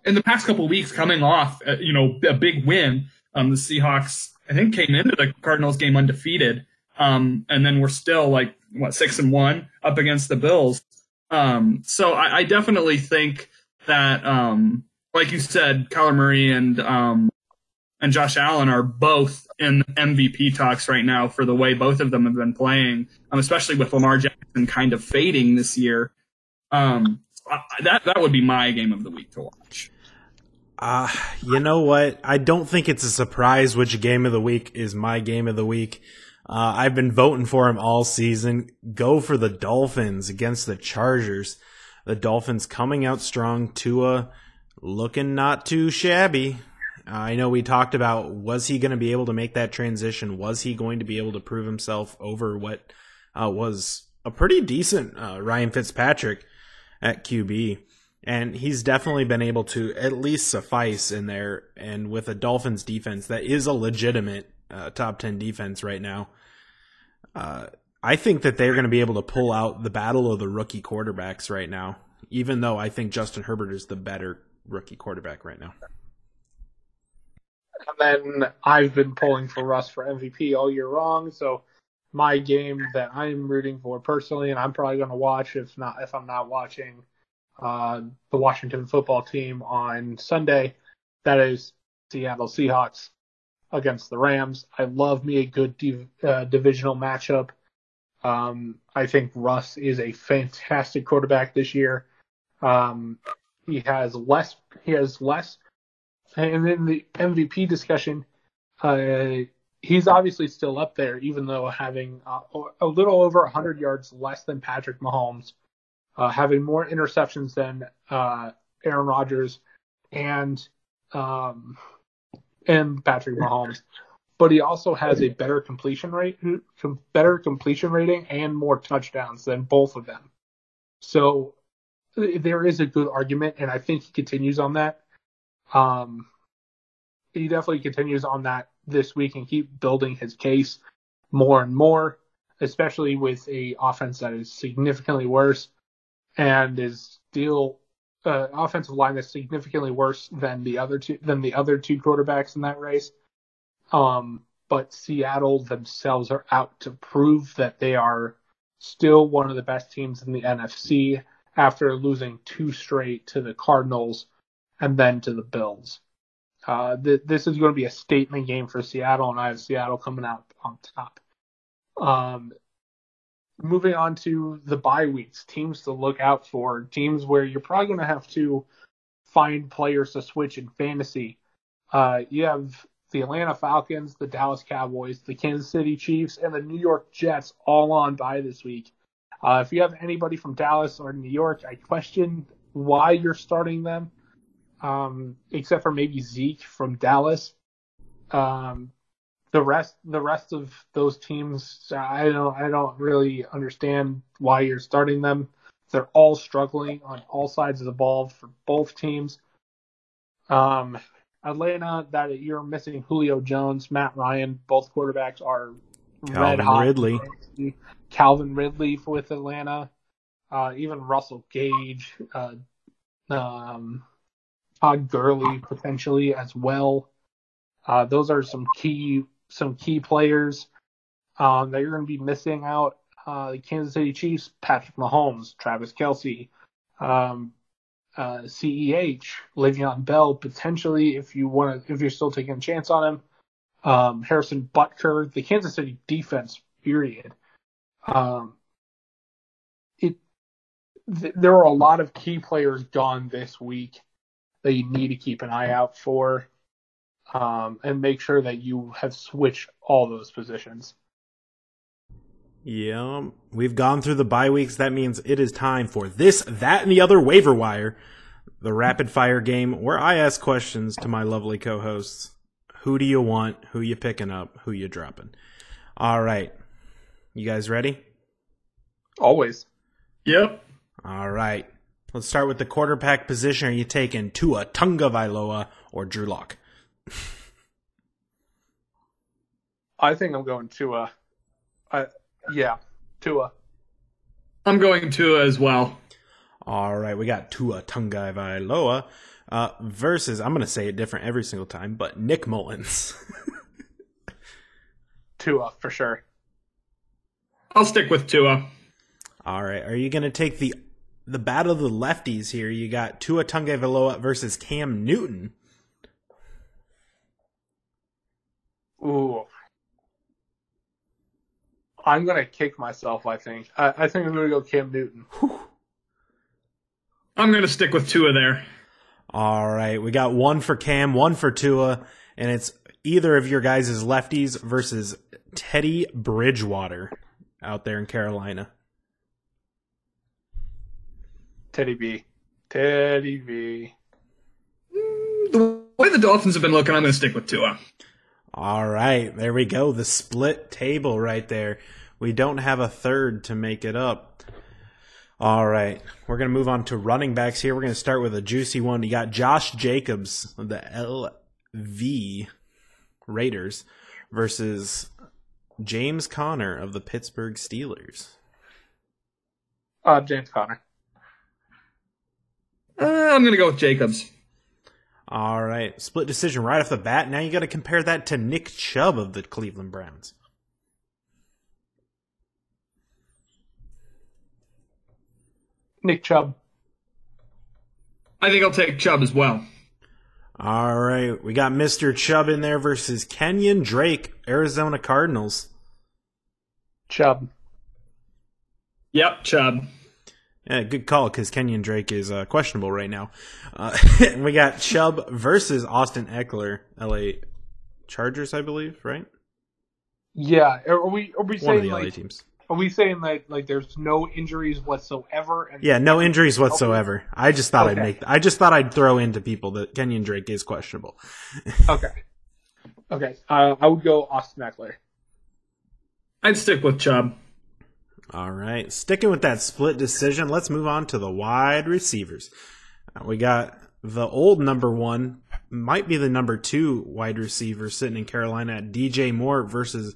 in the past couple of weeks, coming off, a big win. The Seahawks, I think, came into the Cardinals game undefeated. And then we're still 6-1 up against the Bills. So I definitely think that, like you said, Kyler Murray and Josh Allen are both in MVP talks right now for the way both of them have been playing, especially with Lamar Jackson kind of fading this year. That would be my game of the week to watch. You know what? I don't think it's a surprise which game of the week is my game of the week. I've been voting for him all season. Go for the Dolphins against the Chargers. The Dolphins coming out strong. Tua looking not too shabby. I know we talked about, was he going to be able to make that transition? Was he going to be able to prove himself over what was a pretty decent Ryan Fitzpatrick at QB? And he's definitely been able to at least suffice in there. And with a Dolphins defense that is a legitimate top 10 defense right now, I think that they're going to be able to pull out the battle of the rookie quarterbacks right now, even though I think Justin Herbert is the better rookie quarterback right now. And then I've been pulling for Russ for MVP all year long, so my game that I'm rooting for personally, and I'm probably going to watch if I'm not watching the Washington football team on Sunday, that is Seattle Seahawks against the Rams. I love me a good divisional matchup. I think Russ is a fantastic quarterback this year. He has less. And in the MVP discussion, he's obviously still up there, even though having a little over 100 yards less than Patrick Mahomes, having more interceptions than Aaron Rodgers and Patrick Mahomes, but he also has a better completion rating, and more touchdowns than both of them. So there is a good argument, and I think he continues on that. He definitely continues on that this week and keep building his case more and more, especially with a offense that is significantly worse. And is still offensive line that's significantly worse than the other two quarterbacks in that race. But Seattle themselves are out to prove that they are still one of the best teams in the NFC after losing two straight to the Cardinals and then to the Bills. This is going to be a statement game for Seattle, and I have Seattle coming out on top. Moving on to the bye weeks, teams to look out for, teams where you're probably going to have to find players to switch in fantasy. You have the Atlanta Falcons, the Dallas Cowboys, the Kansas City Chiefs, and the New York Jets all on bye this week. If you have anybody from Dallas or New York, I question why you're starting them, except for maybe Zeke from Dallas. The rest of those teams, I don't really understand why you're starting them. They're all struggling on all sides of the ball for both teams. Atlanta, that you're missing Julio Jones, Matt Ryan. Both quarterbacks are red hot. Ridley. Calvin Ridley with Atlanta. Even Russell Gage. Todd Gurley potentially as well. Those are some key players that you're going to be missing out. The Kansas City Chiefs, Patrick Mahomes, Travis Kelce, CEH, Le'Veon Bell, potentially if you're still taking a chance on him, Harrison Butker, the Kansas City defense, period. There are a lot of key players gone this week that you need to keep an eye out for, and make sure that you have switched all those positions. Yeah, we've gone through the bye weeks. That means it is time for this, that, and the other waiver wire, the rapid fire game where I ask questions to my lovely co-hosts. Who do you want? Who you picking up? Who you dropping? All right. You guys ready? Always. Yep. All right. Let's start with the quarterback position. Are you taking Tua Tagovailoa or Drew Lock? I think I'm going Tua. Yeah, Tua. I'm going Tua as well. All right, we got Tua Tagovailoa versus, I'm going to say it different every single time, but Nick Mullins. Tua, for sure. I'll stick with Tua. All right, are you going to take the battle of the lefties here? You got Tua Tagovailoa versus Cam Newton. Ooh. I'm going to kick myself, I think. I think I'm going to go Cam Newton. Whew. I'm going to stick with Tua there. All right. We got one for Cam, one for Tua, and it's either of your guys' lefties versus Teddy Bridgewater out there in Carolina. Teddy B. The way the Dolphins have been looking, I'm going to stick with Tua. All right, there we go. The split table right there. We don't have a third to make it up. All right, we're going to move on to running backs here. We're going to start with a juicy one. You got Josh Jacobs of the LV Raiders versus James Conner of the Pittsburgh Steelers. James Conner. I'm going to go with Jacobs. All right, split decision right off the bat. Now you got to compare that to Nick Chubb of the Cleveland Browns. Nick Chubb. I think I'll take Chubb as well. All right, we got Mr. Chubb in there versus Kenyan Drake, Arizona Cardinals. Chubb. Yep, Chubb. Yeah, good call, because Kenyan Drake is questionable right now. And we got Chubb versus Austin Eckler, LA Chargers, I believe, right? Yeah. Are we saying one of the LA teams? Are we saying like there's no injuries whatsoever? Yeah, no injuries whatsoever. I just thought I'd throw into people that Kenyan Drake is questionable. Okay. I would go Austin Eckler. I'd stick with Chubb. All right, sticking with that split decision, let's move on to the wide receivers. We got the old number one, might be the number two wide receiver sitting in Carolina, DJ Moore versus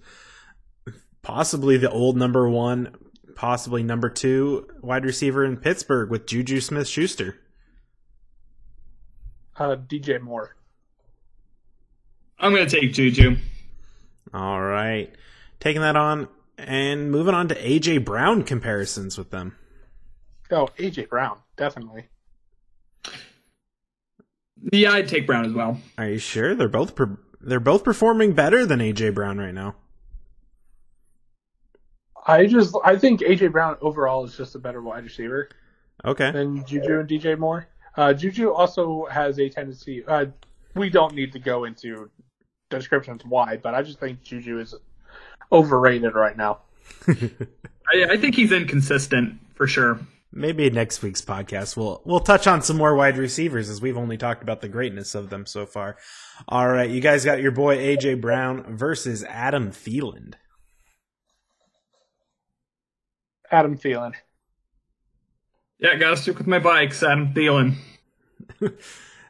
possibly the old number one, possibly number two wide receiver in Pittsburgh with Juju Smith-Schuster. DJ Moore. I'm going to take Juju. All right, taking that on. And moving on to A.J. Brown comparisons with them. Oh, A.J. Brown, definitely. Yeah, I'd take Brown as well. Are you sure? They're both performing better than A.J. Brown right now. I think A.J. Brown overall is just a better wide receiver. Okay. Than Juju and DJ Moore. Juju also has a tendency. We don't need to go into descriptions why, but I just think Juju is overrated right now. I think he's inconsistent for sure. Maybe next week's podcast we'll touch on some more wide receivers, as we've only talked about the greatness of them so far. All right, you guys got your boy AJ Brown versus Adam Thielen. Adam Thielen. Yeah, gotta stick with my bikes. Adam Thielen.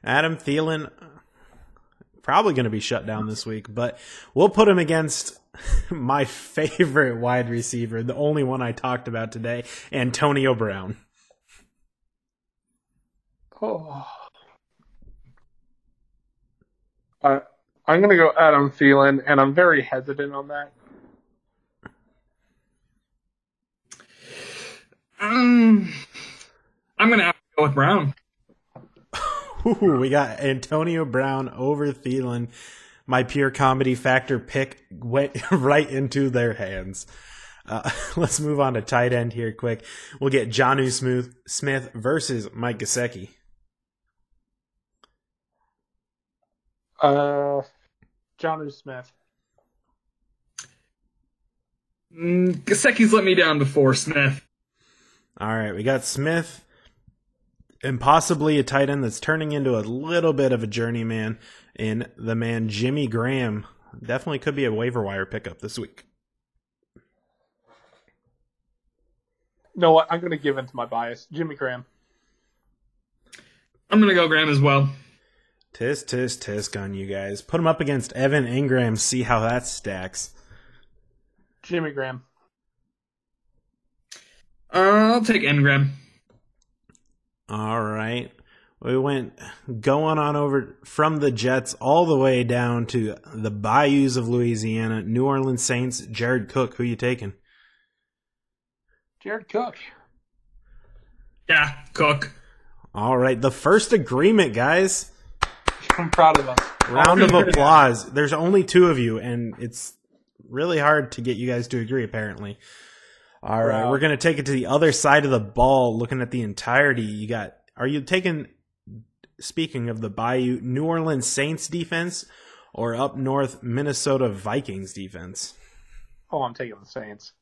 Adam Thielen. probably going to be shut down this week, but we'll put him against my favorite wide receiver, the only one I talked about today, Antonio Brown. Oh, I'm going to go Adam Thielen, and I'm very hesitant on that. I'm going to have to go with Brown. Ooh, we got Antonio Brown over Thielen. My pure comedy factor pick went right into their hands. Let's move on to tight end here quick. We'll get Jonnu Smith versus Mike Gesicki. Jonnu Smith. Gesicki's let me down before, Smith. All right, we got Smith and possibly a tight end that's turning into a little bit of a journeyman in the man Jimmy Graham. Definitely could be a waiver wire pickup this week. You know what? I'm going to give in to my bias. Jimmy Graham. I'm going to go Graham as well. Tisk on you guys. Put him up against Evan Ingram. See how that stacks. Jimmy Graham. I'll take Ingram. All right. We went going on over from the Jets all the way down to the Bayous of Louisiana, New Orleans Saints, Jared Cook. Who you taking? Jared Cook. Yeah, Cook. All right. The first agreement, guys. I'm proud of us. Round of applause. There's only two of you, and it's really hard to get you guys to agree, apparently. All right, wow. We're going to take it to the other side of the ball, looking at the entirety. Are you taking, speaking of the Bayou, New Orleans Saints defense or up north Minnesota Vikings defense? Oh, I'm taking the Saints.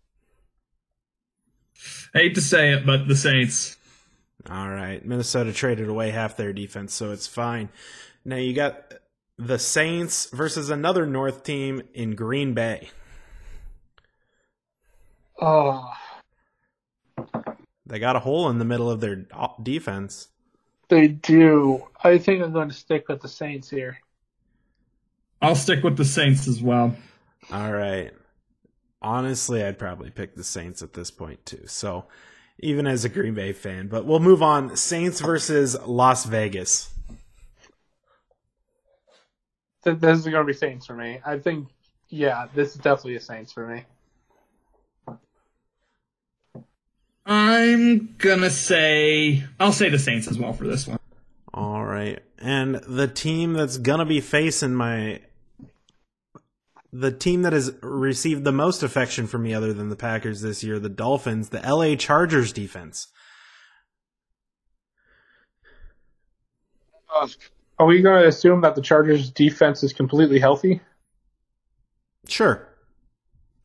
I hate to say it, but the Saints. All right, Minnesota traded away half their defense, so it's fine. Now you got the Saints versus another north team in Green Bay. Oh, they got a hole in the middle of their defense. They do. I think I'm going to stick with the Saints here. I'll stick with the Saints as well. All right. Honestly, I'd probably pick the Saints at this point too. So, even as a Green Bay fan, but we'll move on. Saints versus Las Vegas. This is going to be Saints for me. I think, yeah, this is definitely a Saints for me. I'll say the Saints as well for this one. All right. And the team that's going to be facing the team that has received the most affection from me other than the Packers this year, the Dolphins, the LA Chargers defense. Are we going to assume that the Chargers defense is completely healthy? Sure.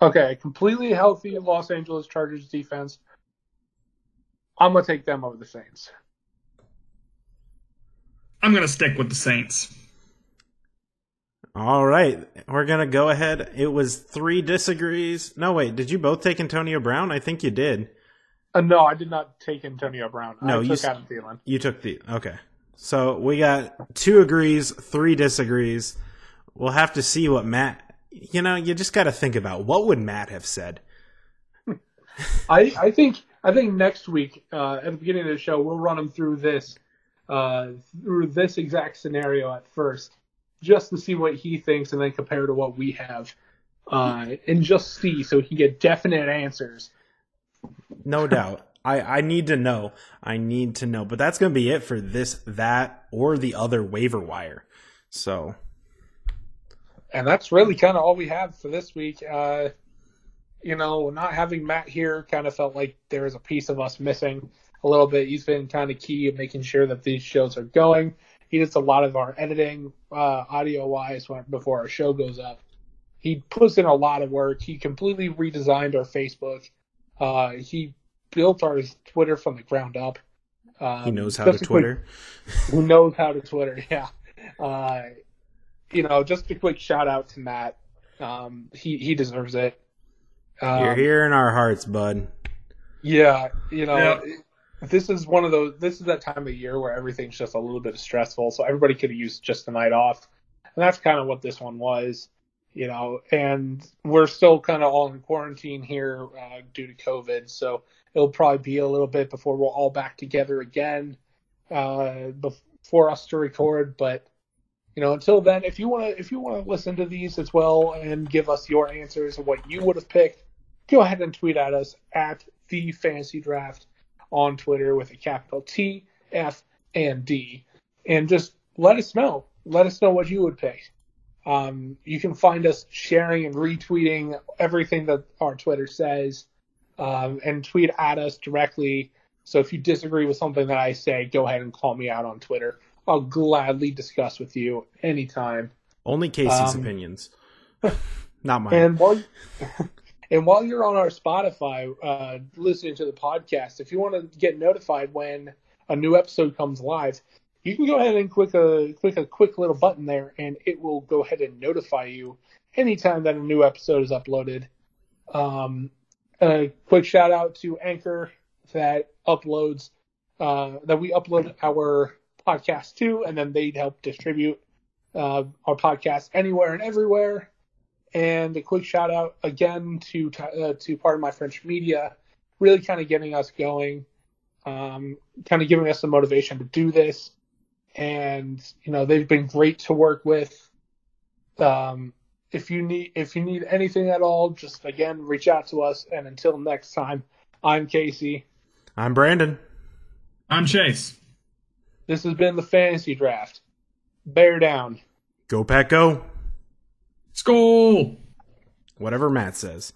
Okay. Completely healthy Los Angeles Chargers defense. I'm going to take them over the Saints. I'm going to stick with the Saints. All right. We're going to go ahead. It was three disagrees. No, wait. Did you both take Antonio Brown? I think you did. No, I did not take Antonio Brown. No, you took Adam Thielen. You took the – okay. So we got two agrees, three disagrees. We'll have to see what Matt – you just got to think about what would Matt have said. I think next week, at the beginning of the show, we'll run them through this exact scenario at first, just to see what he thinks and then compare to what we have, and just see so he can get definite answers. No doubt. I need to know. But that's going to be it for this, that, or the other waiver wire. So, and that's really kind of all we have for this week. Not having Matt here kind of felt like there was a piece of us missing a little bit. He's been kind of key in making sure that these shows are going. He does a lot of our editing, audio-wise, before our show goes up. He puts in a lot of work. He completely redesigned our Facebook. He built our Twitter from the ground up. He knows how to Twitter. Who knows how to Twitter, yeah. Just a quick shout-out to Matt. He deserves it. You're here in our hearts, bud. Yeah, This is one of those. This is that time of year where everything's just a little bit stressful, so everybody could have used just the night off. And that's kind of what this one was, you know, and we're still kind of all in quarantine here due to COVID. So it'll probably be a little bit before we're all back together again before us to record. But, you know, until then, if you want to listen to these as well and give us your answers of what you would have picked, go ahead and tweet at us at The Fantasy Draft on Twitter with a capital T, F, and D. And just let us know. Let us know what you would pick. You can find us sharing and retweeting everything that our Twitter says, and tweet at us directly. So if you disagree with something that I say, go ahead and call me out on Twitter. I'll gladly discuss with you anytime. Only Casey's opinions, not mine. And while you're on our Spotify listening to the podcast, if you want to get notified when a new episode comes live, you can go ahead and click a quick little button there, and it will go ahead and notify you anytime that a new episode is uploaded. A quick shout out to Anchor that uploads that we upload our podcast to, and then they'd help distribute our podcast anywhere and everywhere. And a quick shout out again to Pardon My French Media, really kind of getting us going, kind of giving us the motivation to do this. And, you know, they've been great to work with. If you need anything at all, just, again, reach out to us. And until next time, I'm Casey. I'm Brandon. I'm Chase. This has been The Fantasy Draft. Bear down. Go Pack Go. Skull. Whatever Matt says.